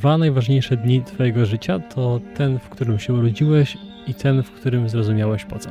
Dwa najważniejsze dni twojego życia to ten, w którym się urodziłeś i ten, w którym zrozumiałeś po co.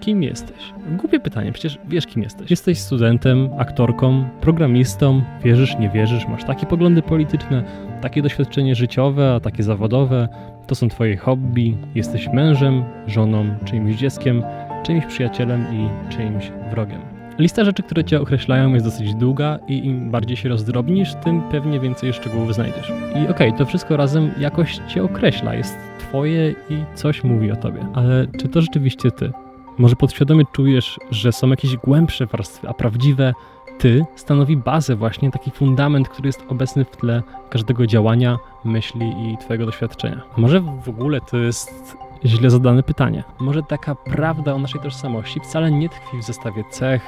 Kim jesteś? Głupie pytanie, przecież wiesz, kim jesteś. Jesteś studentem, aktorką, programistą, wierzysz, nie wierzysz, masz takie poglądy polityczne, takie doświadczenie życiowe, a takie zawodowe, to są twoje hobby, jesteś mężem, żoną, czyimś dzieckiem, czyimś przyjacielem i czyimś wrogiem. Lista rzeczy, które cię określają, jest dosyć długa i im bardziej się rozdrobnisz, tym pewnie więcej szczegółów znajdziesz. I okej, to wszystko razem jakoś cię określa, jest twoje i coś mówi o tobie. Ale czy to rzeczywiście ty? Może podświadomie czujesz, że są jakieś głębsze warstwy, a prawdziwe ty stanowi bazę, właśnie taki fundament, który jest obecny w tle każdego działania, myśli i twojego doświadczenia. A może w ogóle to jest źle zadane pytanie? Może taka prawda o naszej tożsamości wcale nie tkwi w zestawie cech,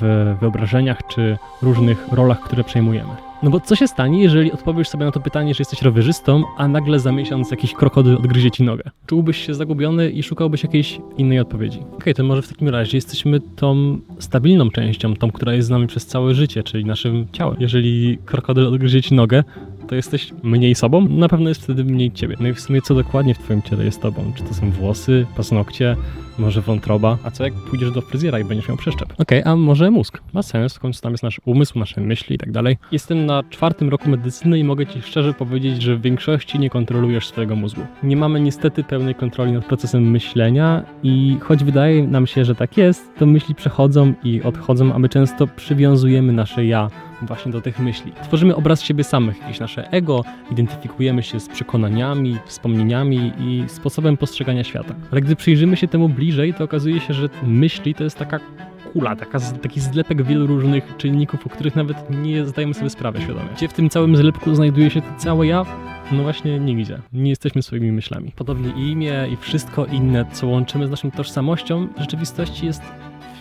w wyobrażeniach czy różnych rolach, które przejmujemy? No bo co się stanie, jeżeli odpowiesz sobie na to pytanie, że jesteś rowerzystą, a nagle za miesiąc jakiś krokodyl odgryzie ci nogę? Czułbyś się zagubiony i szukałbyś jakiejś innej odpowiedzi. Okej, to może w takim razie jesteśmy tą stabilną częścią, tą, która jest z nami przez całe życie, czyli naszym ciałem. Jeżeli krokodyl odgryzie ci nogę, to jesteś mniej sobą? Na pewno jest wtedy mniej ciebie. No i w sumie co dokładnie w twoim ciele jest tobą? Czy to są włosy, paznokcie, może wątroba? A co jak pójdziesz do fryzjera i będziesz miał przeszczep? Okej, a może mózg? Ma sens, w końcu tam jest nasz umysł, nasze myśli i tak dalej. Jestem na 4. roku medycyny i mogę ci szczerze powiedzieć, że w większości nie kontrolujesz swojego mózgu. Nie mamy niestety pełnej kontroli nad procesem myślenia i choć wydaje nam się, że tak jest, to myśli przechodzą i odchodzą, a my często przywiązujemy nasze ja właśnie do tych myśli. Tworzymy obraz siebie samych, jakieś nasze ego, identyfikujemy się z przekonaniami, wspomnieniami i sposobem postrzegania świata. Ale gdy przyjrzymy się temu bliżej, to okazuje się, że myśli to jest taka kula, taki zlepek wielu różnych czynników, o których nawet nie zdajemy sobie sprawy świadomie. Gdzie w tym całym zlepku znajduje się to całe ja? No właśnie nigdzie. Nie jesteśmy swoimi myślami. Podobnie i imię i wszystko inne, co łączymy z naszą tożsamością, w rzeczywistości jest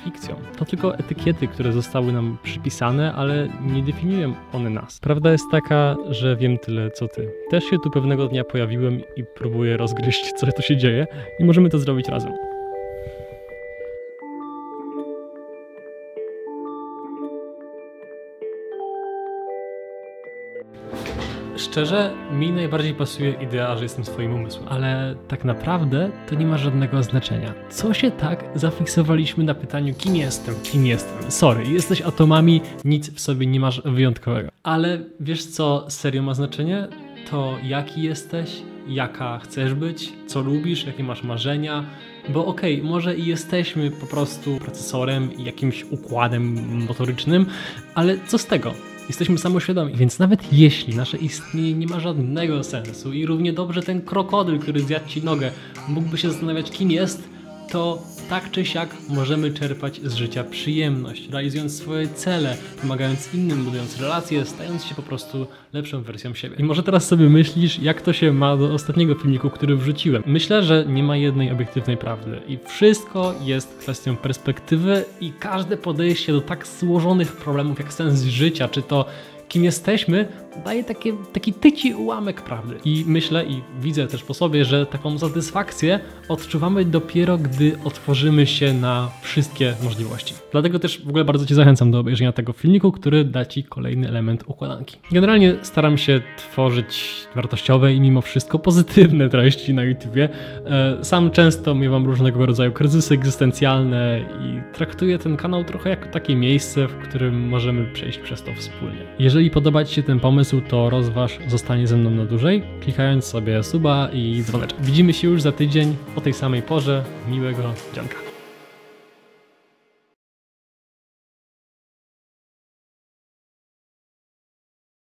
fikcją. To tylko etykiety, które zostały nam przypisane, ale nie definiują one nas. Prawda jest taka, że wiem tyle, co ty. Też się tu pewnego dnia pojawiłem i próbuję rozgryźć, co tu się dzieje i możemy to zrobić razem. Szczerze, mi najbardziej pasuje idea, że jestem swoim umysłem, ale tak naprawdę to nie ma żadnego znaczenia. Co się tak zafiksowaliśmy na pytaniu, kim jestem, kim jestem? Sorry, jesteś atomami, nic w sobie nie masz wyjątkowego. Ale wiesz, co serio ma znaczenie? To jaki jesteś, jaka chcesz być, co lubisz, jakie masz marzenia, bo okej, może i jesteśmy po prostu procesorem i jakimś układem motorycznym, ale co z tego? Jesteśmy samoświadomi, więc nawet jeśli nasze istnienie nie ma żadnego sensu i równie dobrze ten krokodyl, który zjadł ci nogę, mógłby się zastanawiać, kim jest, to tak czy siak możemy czerpać z życia przyjemność, realizując swoje cele, pomagając innym, budując relacje, stając się po prostu lepszą wersją siebie. I może teraz sobie myślisz, jak to się ma do ostatniego filmiku, który wrzuciłem. Myślę, że nie ma jednej obiektywnej prawdy i wszystko jest kwestią perspektywy i każde podejście do tak złożonych problemów jak sens życia, czy to kim jesteśmy, daje taki tyci ułamek prawdy. I myślę, i widzę też po sobie, że taką satysfakcję odczuwamy dopiero, gdy otworzymy się na wszystkie możliwości. Dlatego też w ogóle bardzo cię zachęcam do obejrzenia tego filmiku, który da ci kolejny element układanki. Generalnie staram się tworzyć wartościowe i mimo wszystko pozytywne treści na YouTubie. Sam często miewam różnego rodzaju kryzysy egzystencjalne i traktuję ten kanał trochę jak takie miejsce, w którym możemy przejść przez to wspólnie. Jeżeli podoba ci się ten pomysł, to rozważ zostanie ze mną na dłużej, klikając sobie suba i dzwoneczek. Widzimy się już za tydzień o tej samej porze. Miłego dzionka.